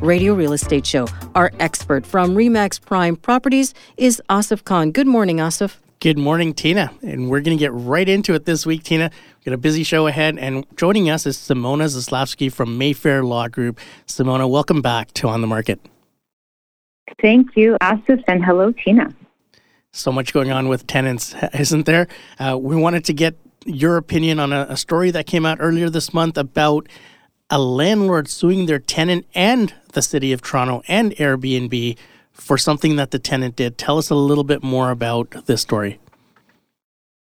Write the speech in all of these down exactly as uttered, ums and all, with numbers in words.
radio real estate show. Our expert from REMAX Prime Properties is Asif Khan. Good morning, Asif. Good morning, Tina. And we're going to get right into it this week, Tina. We've got a busy show ahead, and joining us is Simona Zaslavsky from Mayfair Law Group. Simona, welcome back to On the Market. Thank you, Asif, and hello, Tina. So much going on with tenants, isn't there? Uh, we wanted to get your opinion on a, a story that came out earlier this month about a landlord suing their tenant and the City of Toronto and Airbnb for something that the tenant did. Tell us a little bit more about this story.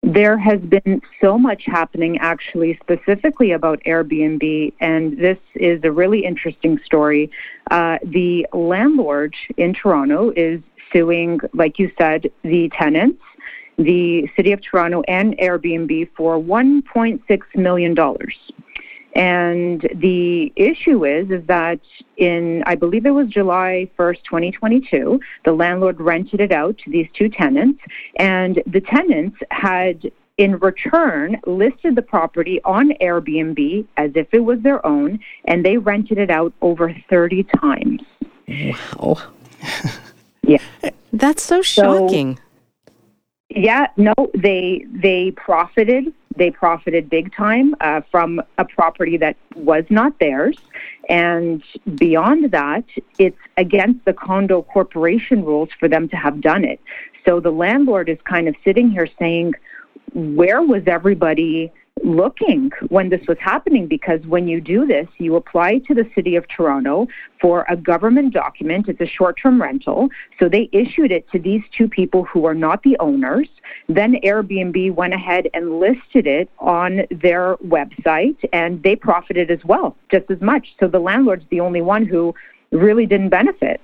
There has been so much happening, actually, specifically about Airbnb, and this is a really interesting story. Uh, the landlord in Toronto is suing, like you said, the tenants, the City of Toronto and Airbnb for one point six million dollars. And the issue is, is that in, I believe it was July first, twenty twenty-two, the landlord rented it out to these two tenants, and the tenants had in return listed the property on Airbnb as if it was their own, and they rented it out over thirty times. Wow. Yeah. That's so shocking. So, Yeah, no, they they profited. They profited big time uh, from a property that was not theirs. And beyond that, it's against the condo corporation rules for them to have done it. So the landlord is kind of sitting here saying, where was everybody looking when this was happening? Because when you do this, you apply to the City of Toronto for a government document. It's a short-term rental. So they issued it to these two people who are not the owners. Then Airbnb went ahead and listed it on their website, and they profited as well, just as much. So the landlord's the only one who really didn't benefit.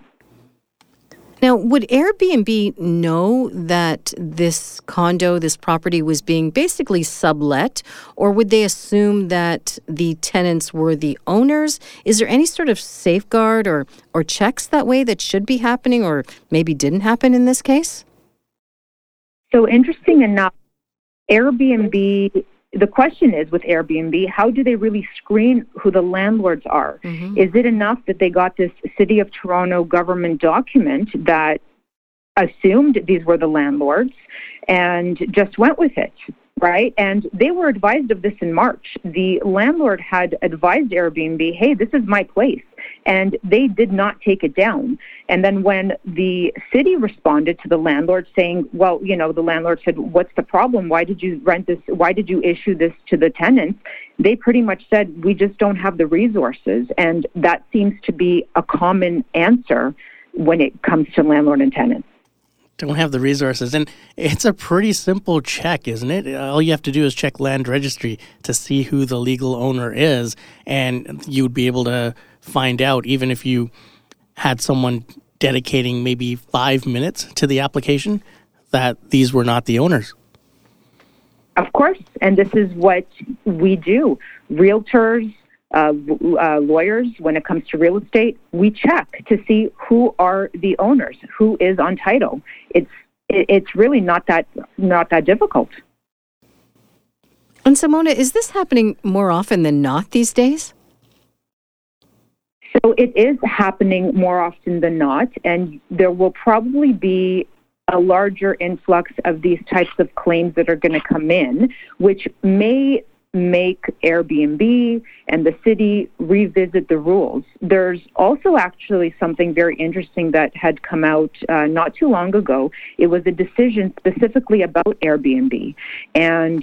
Now, would Airbnb know that this condo, this property was being basically sublet, or would they assume that the tenants were the owners? Is there any sort of safeguard or, or checks that way that should be happening or maybe didn't happen in this case? So interesting enough, Airbnb... The question is, with Airbnb, how do they really screen who the landlords are? Mm-hmm. Is it enough that they got this City of Toronto government document that assumed these were the landlords and just went with it, right? And they were advised of this in March. The landlord had advised Airbnb, hey, this is my place, and they did not take it down. And then when the city responded to the landlord saying, well, you know, the landlord said, what's the problem? Why did you rent this? Why did you issue this to the tenants? They pretty much said, we just don't have the resources. And that seems to be a common answer when it comes to landlord and tenants. Don't have the resources. And it's a pretty simple check, isn't it? All you have to do is check land registry to see who the legal owner is, and you'd be able to find out, even if you had someone dedicating maybe five minutes to the application, that these were not the owners. Of course. And this is what we do. Realtors, Uh, uh, lawyers, when it comes to real estate, we check to see who are the owners, who is on title. It's it, it's really not that not that difficult. And Simona, is this happening more often than not these days? So it is happening more often than not, and there will probably be a larger influx of these types of claims that are going to come in, which may make Airbnb and the city revisit the rules. There's also actually something very interesting that had come out uh, not too long ago. It was a decision specifically about Airbnb. And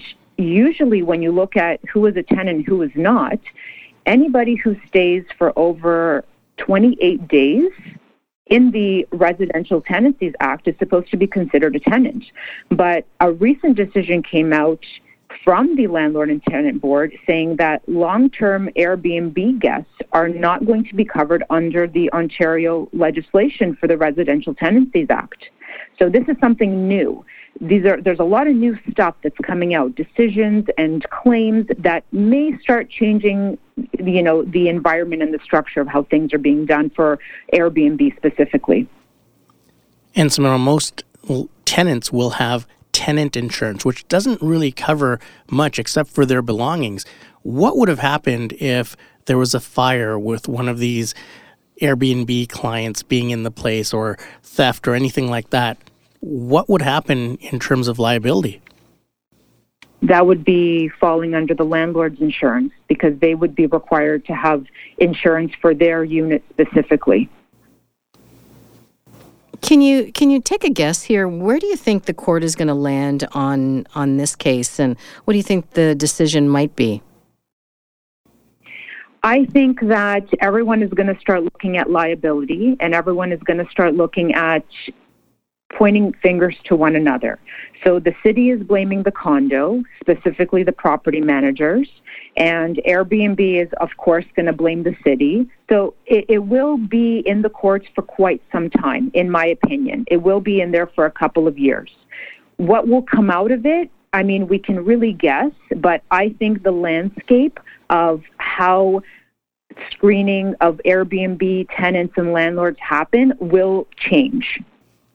usually when you look at who is a tenant, who is not, anybody who stays for over twenty-eight days in the Residential Tenancies Act is supposed to be considered a tenant. But a recent decision came out from the Landlord and Tenant Board saying that long-term Airbnb guests are not going to be covered under the Ontario legislation for the Residential Tenancies Act. So this is something new. These are there's a lot of new stuff that's coming out, decisions and claims that may start changing, you know, the environment and the structure of how things are being done for Airbnb specifically. And Simona, most tenants will have tenant insurance, which doesn't really cover much except for their belongings. What would have happened if there was a fire with one of these Airbnb clients being in the place, or theft or anything like that? What would happen in terms of liability? That would be falling under the landlord's insurance, because they would be required to have insurance for their unit specifically. Can you can you take a guess here? Where do you think the court is going to land on on this case, and what do you think the decision might be? I think that everyone is going to start looking at liability, and everyone is going to start looking at pointing fingers to one another. So the city is blaming the condo, specifically the property managers, and Airbnb is, of course, going to blame the city. So it, it will be in the courts for quite some time, in my opinion. It will be in there for a couple of years. What will come out of it? I mean, we can really guess, but I think the landscape of how screening of Airbnb tenants and landlords happen will change.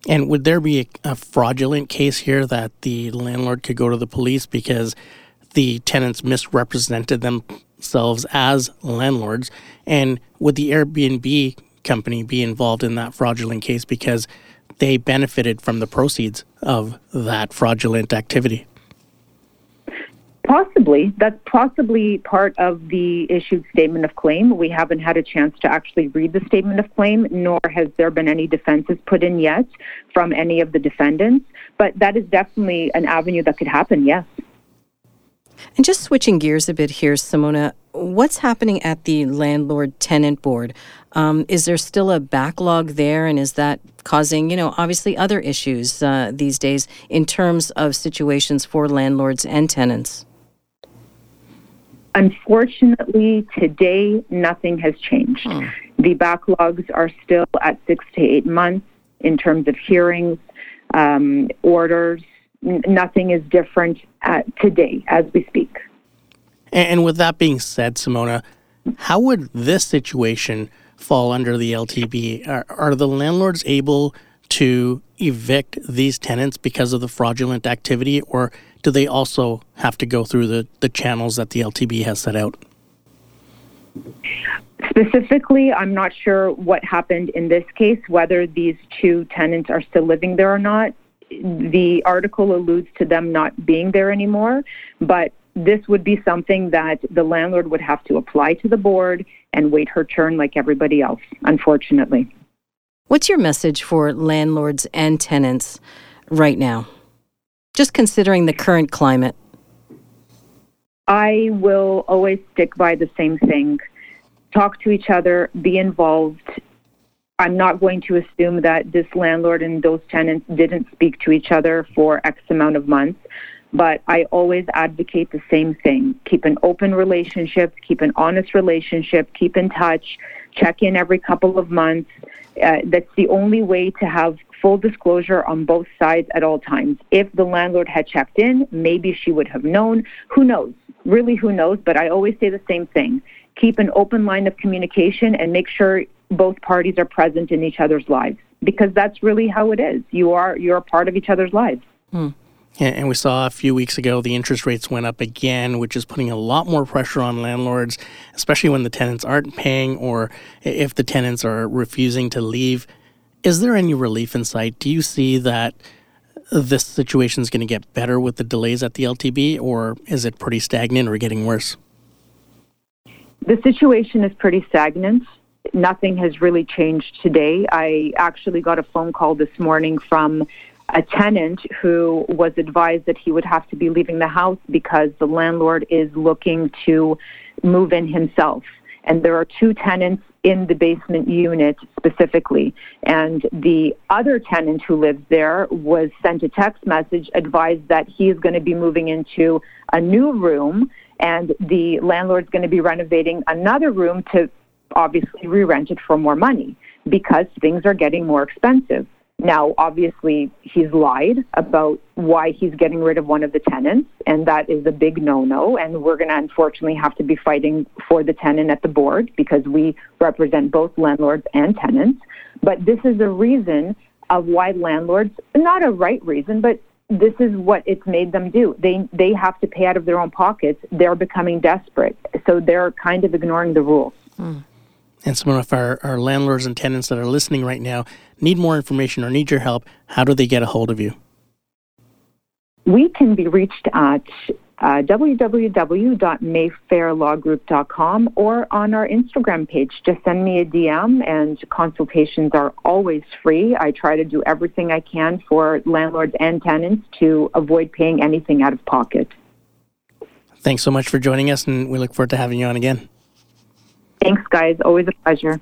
And would there be a, a fraudulent case here that the landlord could go to the police because the tenants misrepresented themselves as landlords? And would the Airbnb company be involved in that fraudulent case because they benefited from the proceeds of that fraudulent activity? Possibly. That's possibly part of the issued statement of claim. We haven't had a chance to actually read the statement of claim, nor has there been any defenses put in yet from any of the defendants. But that is definitely an avenue that could happen, yes. And just switching gears a bit here, Simona, what's happening at the Landlord Tenant Board? Um, is there still a backlog there, and is that causing, you know, obviously other issues uh, these days in terms of situations for landlords and tenants? Unfortunately, today, nothing has changed. Oh. The backlogs are still at six to eight months in terms of hearings, um, orders. N- nothing is different uh, today as we speak. And with that being said, Simona, how would this situation fall under the L T B? Are, are the landlords able to evict these tenants because of the fraudulent activity, or do they also have to go through the, the channels that the L T B has set out? Specifically, I'm not sure what happened in this case, whether these two tenants are still living there or not. The article alludes to them not being there anymore, but this would be something that the landlord would have to apply to the board and wait her turn like everybody else, unfortunately. What's your message for landlords and tenants right now, just considering the current climate? I will always stick by the same thing. Talk to each other, be involved. I'm not going to assume that this landlord and those tenants didn't speak to each other for X amount of months, but I always advocate the same thing. Keep an open relationship, keep an honest relationship, keep in touch, check in every couple of months. Uh, that's the only way to have full disclosure on both sides at all times. If the landlord had checked in, maybe she would have known. Who knows? Really, who knows? But I always say the same thing. Keep an open line of communication and make sure both parties are present in each other's lives, because that's really how it is. You are you're a part of each other's lives. Hmm. And we saw a few weeks ago the interest rates went up again, which is putting a lot more pressure on landlords, especially when the tenants aren't paying or if the tenants are refusing to leave. Is there any relief in sight? Do you see that this situation is going to get better with the delays at the L T B, or is it pretty stagnant or getting worse? The situation is pretty stagnant. Nothing has really changed today. I actually got a phone call this morning from a tenant who was advised that he would have to be leaving the house because the landlord is looking to move in himself. And there are two tenants in the basement unit specifically. And the other tenant who lives there was sent a text message advised that he is going to be moving into a new room and the landlord's going to be renovating another room to obviously re-rent it for more money because things are getting more expensive. Now, obviously, he's lied about why he's getting rid of one of the tenants, and that is a big no-no, and we're going to unfortunately have to be fighting for the tenant at the board because we represent both landlords and tenants. But this is a reason of why landlords, not a right reason, but this is what it's made them do. They they have to pay out of their own pockets. They're becoming desperate, so they're kind of ignoring the rules. Mm. And some of our, our landlords and tenants that are listening right now need more information or need your help. How do they get a hold of you? We can be reached at uh, w w w dot mayfair law group dot com or on our Instagram page. Just send me a D M, and consultations are always free. I try to do everything I can for landlords and tenants to avoid paying anything out of pocket. Thanks so much for joining us, and we look forward to having you on again. Thanks, guys. Always a pleasure.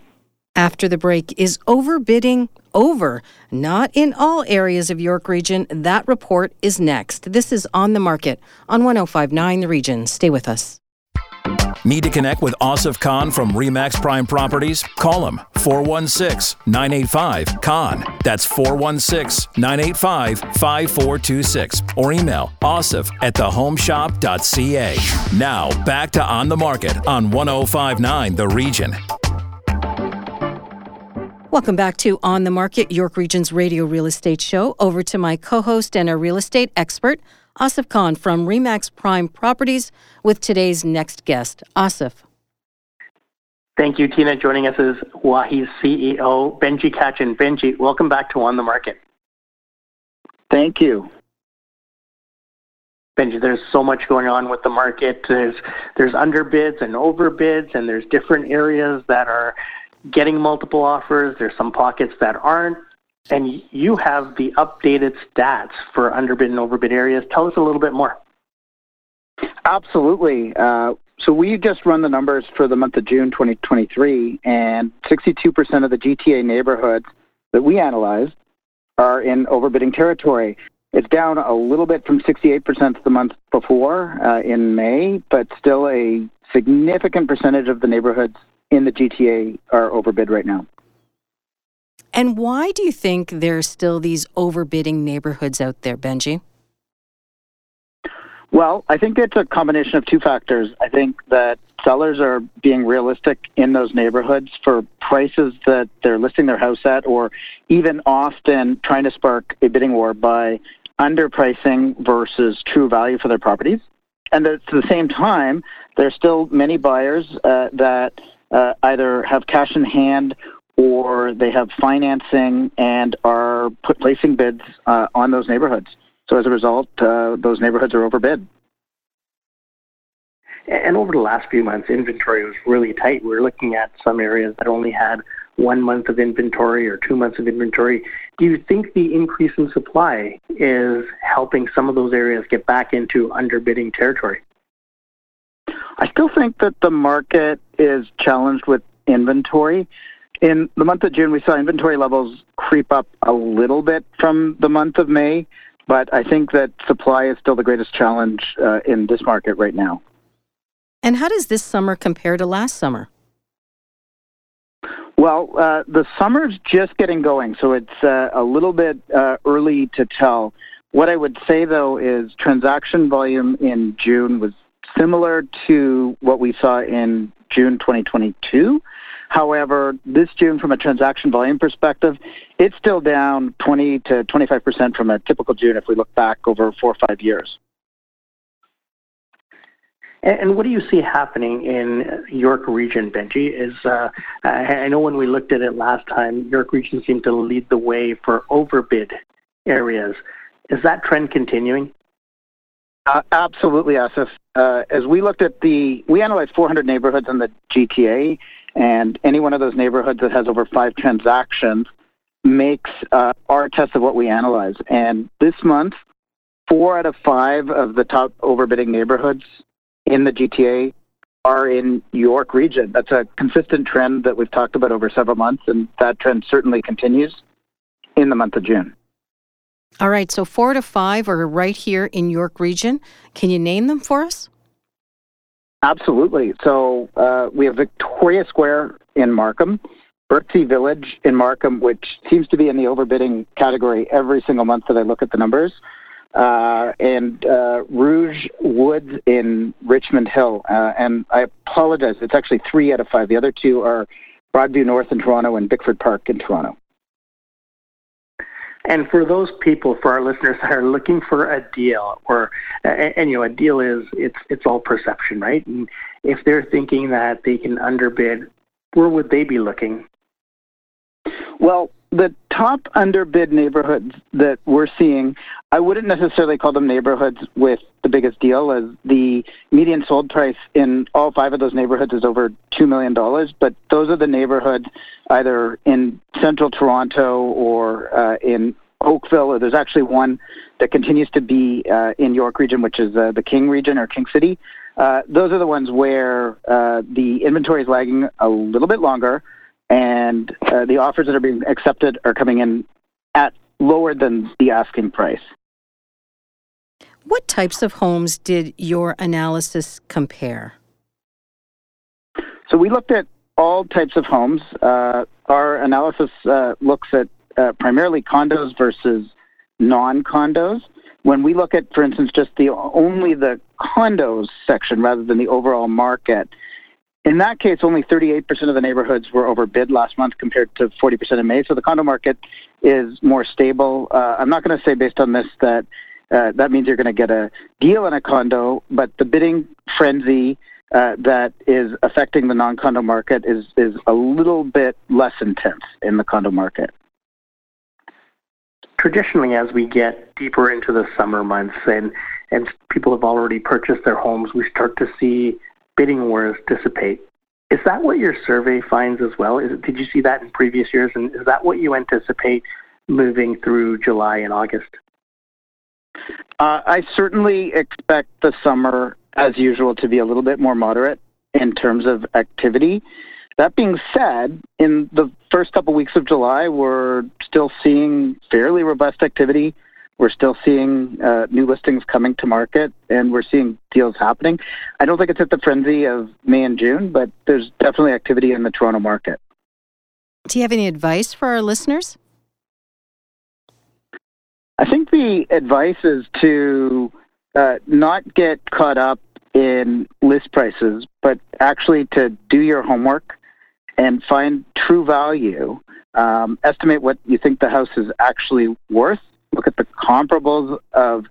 After the break, is overbidding over? Not in all areas of York Region. That report is next. This is On the Market on one oh five point nine The Region. Stay with us. Need to connect with Asif Khan from REMAX Prime Properties? Call him, four one six, nine eight five, K A H N. That's four one six, nine eight five, five four two six. Or email asif at the home shop dot c a. Now, back to On the Market on one oh five point nine The Region. Welcome back to On the Market, York Region's radio real estate show. Over to my co-host and our real estate expert, Asif Khan from REMAX Prime Properties, with today's next guest. Asif. Thank you, Tina. Joining us is WAHI's C E O, Benji Katchen. Benji, welcome back to On the Market. Thank you. Benji, there's so much going on with the market. There's, there's underbids and overbids, and there's different areas that are getting multiple offers. There's some pockets that aren't. And you have the updated stats for underbid and overbid areas. Tell us a little bit more. Absolutely. Uh, so we just run the numbers for the month of June twenty twenty-three, and sixty-two percent of the G T A neighborhoods that we analyzed are in overbidding territory. It's down a little bit from sixty-eight percent the month before uh, in May, but still a significant percentage of the neighborhoods in the G T A are overbid right now. And why do you think there's still these overbidding neighborhoods out there, Benji? Well, I think it's a combination of two factors. I think that sellers are being realistic in those neighborhoods for prices that they're listing their house at, or even often trying to spark a bidding war by underpricing versus true value for their properties. And at the same time, there's still many buyers uh, that uh, either have cash in hand or they have financing and are put, placing bids uh, on those neighborhoods. So as a result, uh, those neighborhoods are overbid. And over the last few months, inventory was really tight. We were looking at some areas that only had one month of inventory or two months of inventory. Do you think the increase in supply is helping some of those areas get back into underbidding territory? I still think that the market is challenged with inventory. In the month of June, we saw inventory levels creep up a little bit from the month of May, but I think that supply is still the greatest challenge uh, in this market right now. And how does this summer compare to last summer? Well, uh, the summer's just getting going, so it's uh, a little bit uh, early to tell. What I would say, though, is transaction volume in June was similar to what we saw in June twenty twenty-two. However, this June, from a transaction volume perspective, it's still down twenty to twenty-five percent from a typical June if we look back over four or five years. And what do you see happening in York Region, Benji? Is uh, I know when we looked at it last time, York Region seemed to lead the way for overbid areas. Is that trend continuing? Uh, absolutely, Asif. Uh, as we looked at the, we analyzed four hundred neighborhoods in the G T A, and any one of those neighborhoods that has over five transactions makes uh, our test of what we analyze. And this month, four out of five of the top overbidding neighborhoods in the G T A are in York region. That's a consistent trend that we've talked about over several months, and that trend certainly continues in the month of June. All right, so four to five are right here in York region. Can you name them for us? Absolutely. So uh, we have Victoria Square in Markham, Berksie Village in Markham, which seems to be in the overbidding category every single month that I look at the numbers, uh, and uh, Rouge Woods in Richmond Hill. Uh, and I apologize, it's actually three out of five. The other two are Broadview North in Toronto and Bickford Park in Toronto. And for those people, for our listeners that are looking for a deal, or and you know, a deal is it's it's all perception, right? And if they're thinking that they can underbid, where would they be looking? Well, the top underbid neighborhoods that we're seeing, I wouldn't necessarily call them neighborhoods with the biggest deal, as the median sold price in all five of those neighborhoods is over two million dollars, but those are the neighborhoods either in central Toronto or uh, in Oakville, or there's actually one that continues to be uh, in York region, which is uh, the King region or King City. Uh, those are the ones where uh, the inventory is lagging a little bit longer, and uh, the offers that are being accepted are coming in at lower than the asking price. What types of homes did your analysis compare? So we looked at all types of homes. Uh, our analysis uh, looks at uh, primarily condos versus non-condos. When we look at, for instance, just the only the condos section rather than the overall market, in that case, only thirty-eight percent of the neighborhoods were overbid last month compared to forty percent in May. So the condo market is more stable. Uh, I'm not going to say based on this that uh, that means you're going to get a deal in a condo, but the bidding frenzy uh, that is affecting the non-condo market is, is a little bit less intense in the condo market. Traditionally, as we get deeper into the summer months and, and people have already purchased their homes, we start to see bidding wars dissipate. Is that what your survey finds as well? Is it, did you see that in previous years? And is that what you anticipate moving through July and August? Uh, I certainly expect the summer, as usual, to be a little bit more moderate in terms of activity. That being said, in the first couple weeks of July, we're still seeing fairly robust activity. We're still seeing uh, new listings coming to market, and we're seeing deals happening. I don't think it's at the frenzy of May and June, but there's definitely activity in the Toronto market. Do you have any advice for our listeners? I think the advice is to uh, not get caught up in list prices, but actually to do your homework and find true value. Um, estimate what you think the house is actually worth. Look at the comparables of,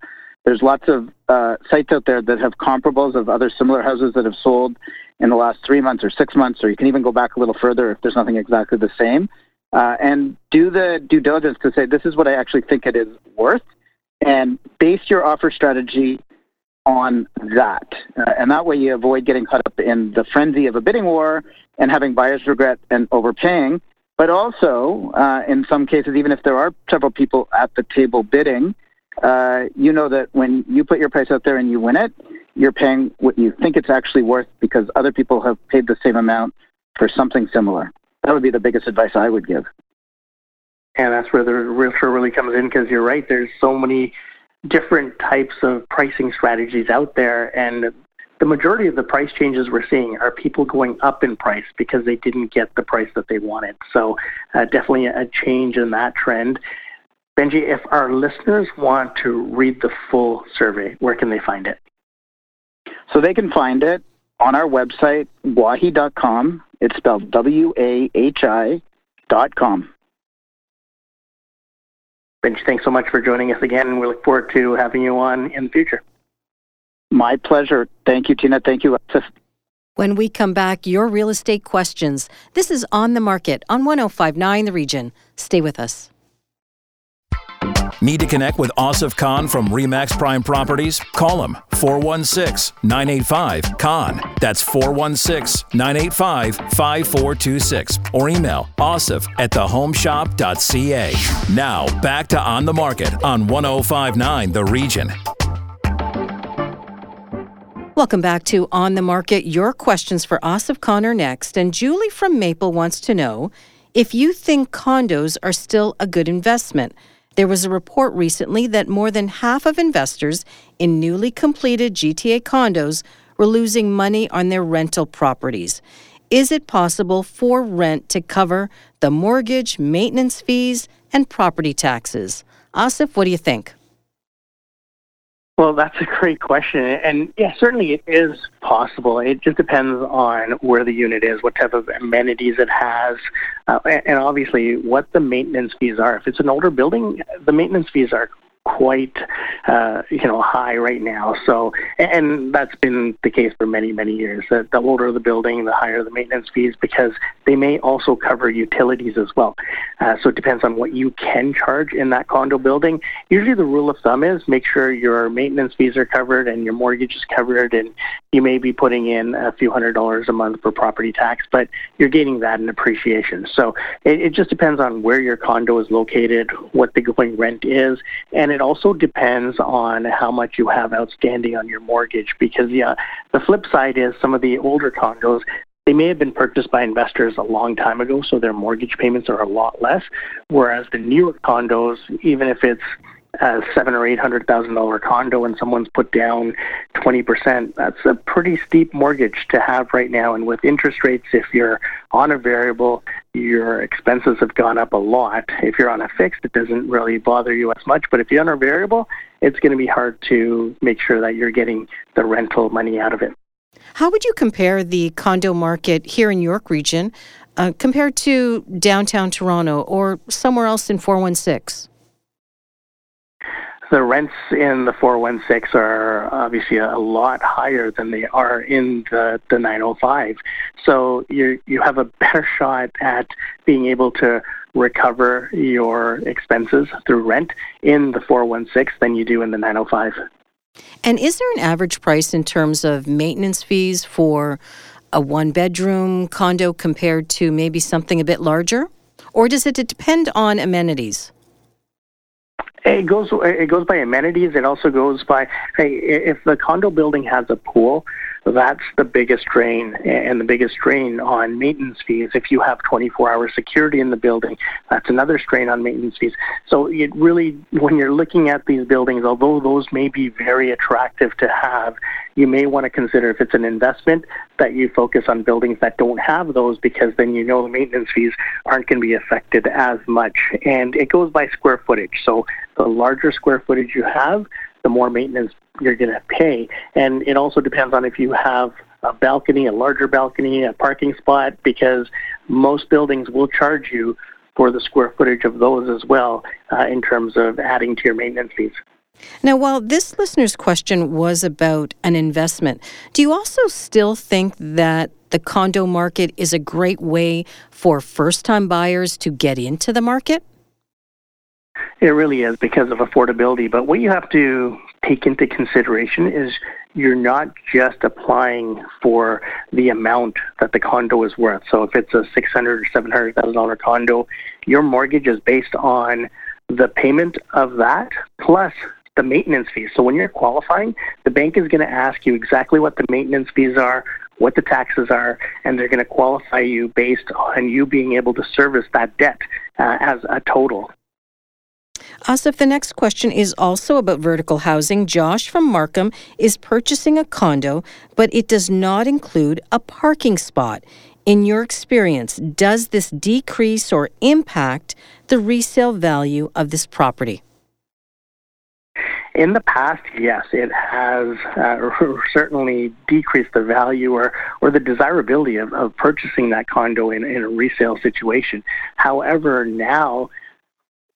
there's lots of uh, sites out there that have comparables of other similar houses that have sold in the last three months or six months, or you can even go back a little further if there's nothing exactly the same. Uh, and do the due diligence to say, this is what I actually think it is worth, and base your offer strategy on that. Uh, and that way you avoid getting caught up in the frenzy of a bidding war and having buyers regret and overpaying. But also, uh, in some cases, even if there are several people at the table bidding, uh, you know that when you put your price out there and you win it, you're paying what you think it's actually worth because other people have paid the same amount for something similar. That would be the biggest advice I would give. And that's where the realtor really comes in, because you're right, there's so many different types of pricing strategies out there, and the majority of the price changes we're seeing are people going up in price because they didn't get the price that they wanted. So uh, definitely a change in that trend. Benji, if our listeners want to read the full survey, where can they find it? So they can find it on our website, wahi dot com. It's spelled W A H I dot com. Benji, thanks so much for joining us again, and we look forward to having you on in the future. My pleasure. Thank you, Tina. Thank you, Asif. When we come back, your real estate questions. This is On the Market on one oh five point nine The Region. Stay with us. Need to connect with Asif Khan from REMAX Prime Properties? Call him four one six, nine eight five, K A H N. That's four one six, nine eight five, five four two six. Or email asif at thehomeshop.ca. Now, back to On the Market on one oh five point nine The Region. Welcome back to On the Market. Your questions for Asif Khan are next. And Julie from Maple wants to know if you think condos are still a good investment. There was a report recently that more than half of investors in newly completed G T A condos were losing money on their rental properties. Is it possible for rent to cover the mortgage, maintenance fees, and property taxes? Asif, what do you think? Well, that's a great question. And yeah, certainly it is possible. It just depends on where the unit is, what type of amenities it has, uh, and obviously what the maintenance fees are. If it's an older building, the maintenance fees are quite, uh, you know, high right now. So, and that's been the case for many, many years. The, the older the building, the higher the maintenance fees, because they may also cover utilities as well. Uh, so it depends on what you can charge in that condo building. Usually the rule of thumb is make sure your maintenance fees are covered and your mortgage is covered, and you may be putting in a few hundred dollars a month for property tax, but you're gaining that in appreciation. So it, it just depends on where your condo is located, what the going rent is, and it also depends on how much you have outstanding on your mortgage, because yeah, the flip side is some of the older condos, they may have been purchased by investors a long time ago, so their mortgage payments are a lot less, whereas the newer condos, even if it's a seven or eight hundred thousand dollar condo and someone's put down twenty percent, that's a pretty steep mortgage to have right now. And with interest rates, if you're on a variable, your expenses have gone up a lot. If you're on a fixed, it doesn't really bother you as much, but if you're on a variable, it's going to be hard to make sure that you're getting the rental money out of it. How would you compare the condo market here in York Region uh, compared to downtown Toronto or somewhere else in four one six? The rents in the four one six are obviously a lot higher than they are in the, the nine oh five. So you you have a better shot at being able to recover your expenses through rent in the four one six than you do in the nine oh five. And is there an average price in terms of maintenance fees for a one-bedroom condo compared to maybe something a bit larger? Or does it depend on amenities? It goes it goes by amenities. It also goes by, hey, if the condo building has a pool, that's the biggest drain, and the biggest drain on maintenance fees. If you have twenty-four hour security in the building, that's another strain on maintenance fees. So it really, when you're looking at these buildings, although those may be very attractive to have, you may want to consider, if it's an investment, that you focus on buildings that don't have those, because then you know the maintenance fees aren't going to be affected as much. And it goes by square footage. So the larger square footage you have, the more maintenance you're going to pay. And it also depends on if you have a balcony, a larger balcony, a parking spot, because most buildings will charge you for the square footage of those as well, uh, in terms of adding to your maintenance fees. Now, while this listener's question was about an investment, do you also still think that the condo market is a great way for first-time buyers to get into the market? It really is, because of affordability. But what you have to take into consideration is you're not just applying for the amount that the condo is worth. So if it's a six hundred thousand dollars or seven hundred thousand dollars condo, your mortgage is based on the payment of that plus the maintenance fees. So when you're qualifying, the bank is going to ask you exactly what the maintenance fees are, what the taxes are, and they're going to qualify you based on you being able to service that debt uh, as a total. Asif, the next question is also about vertical housing. Josh from Markham is purchasing a condo, but it does not include a parking spot. In your experience, does this decrease or impact the resale value of this property? In the past, yes, it has uh, certainly decreased the value or, or the desirability of, of purchasing that condo in, in a resale situation. However, now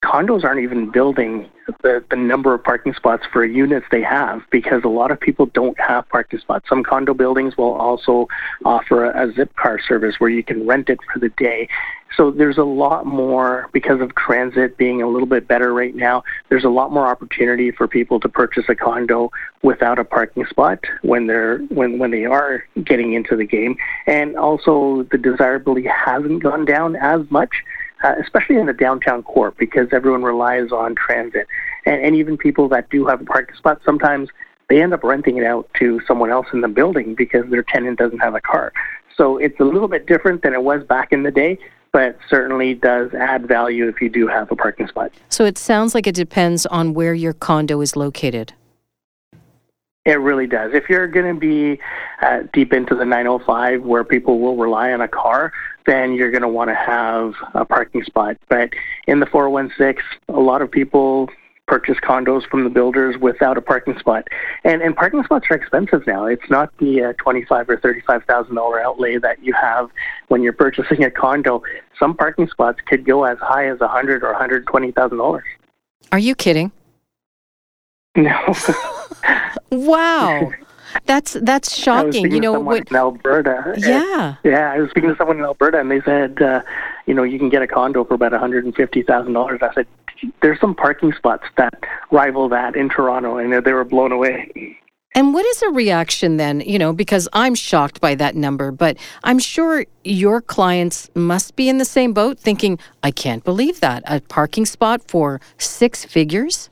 condos aren't even building the, the number of parking spots for units they have, because a lot of people don't have parking spots. Some condo buildings will also offer a zip car service where you can rent it for the day. So there's a lot more, because of transit being a little bit better right now, there's a lot more opportunity for people to purchase a condo without a parking spot when they're when, when they are getting into the game. And also the desirability hasn't gone down as much, Uh, especially in the downtown core, because everyone relies on transit. And, and even people that do have a parking spot, sometimes they end up renting it out to someone else in the building because their tenant doesn't have a car. So it's a little bit different than it was back in the day, but certainly does add value if you do have a parking spot. So it sounds like it depends on where your condo is located. It really does. If you're going to be uh, deep into the nine oh five where people will rely on a car, then you're going to want to have a parking spot. But in the four one six, a lot of people purchase condos from the builders without a parking spot. And and parking spots are expensive now. It's not the uh, twenty-five thousand dollars or thirty-five thousand dollars outlay that you have when you're purchasing a condo. Some parking spots could go as high as one hundred thousand dollars or one hundred twenty thousand dollars. Are you kidding? No. Wow. That's that's shocking. I was speaking you know, to someone what, in Alberta. Yeah. And, yeah, I was speaking to someone in Alberta, and they said, uh, you know, you can get a condo for about one hundred fifty thousand dollars. I said, there's some parking spots that rival that in Toronto, and they were blown away. And what is a reaction then? You know, because I'm shocked by that number, but I'm sure your clients must be in the same boat thinking, I can't believe that, a parking spot for six figures?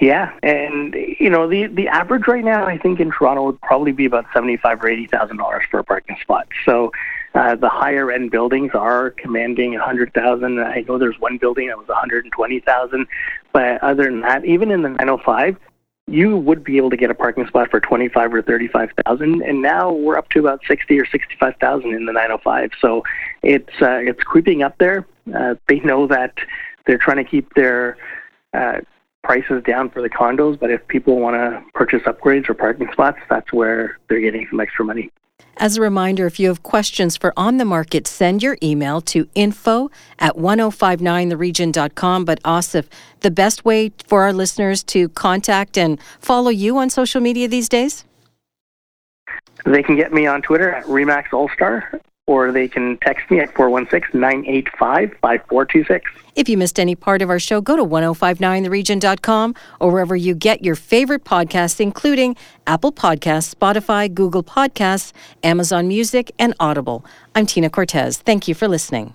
Yeah, and you know, the, the average right now, I think in Toronto would probably be about seventy-five thousand dollars or eighty thousand dollars for a parking spot. So uh, the higher end buildings are commanding one hundred thousand dollars. I know there's one building that was one hundred twenty thousand dollars, but other than that, even in the nine oh five, you would be able to get a parking spot for twenty-five thousand dollars or thirty-five thousand dollars, and now we're up to about sixty thousand dollars or sixty-five thousand dollars in the nine oh five. So it's uh, it's creeping up there. Uh, they know that they're trying to keep their Uh, prices down for the condos, but if people want to purchase upgrades or parking spots, that's where they're getting some extra money. As a reminder, if you have questions for On the Market, send your email to info at ten fifty-nine the region dot com. But Asif, the best way for our listeners to contact and follow you on social media these days? They can get me on Twitter at REMAX All-Star, or they can text me at four one six, nine eight five, five four two six. If you missed any part of our show, go to ten fifty-nine the region dot com or wherever you get your favorite podcasts, including Apple Podcasts, Spotify, Google Podcasts, Amazon Music, and Audible. I'm Tina Cortez. Thank you for listening.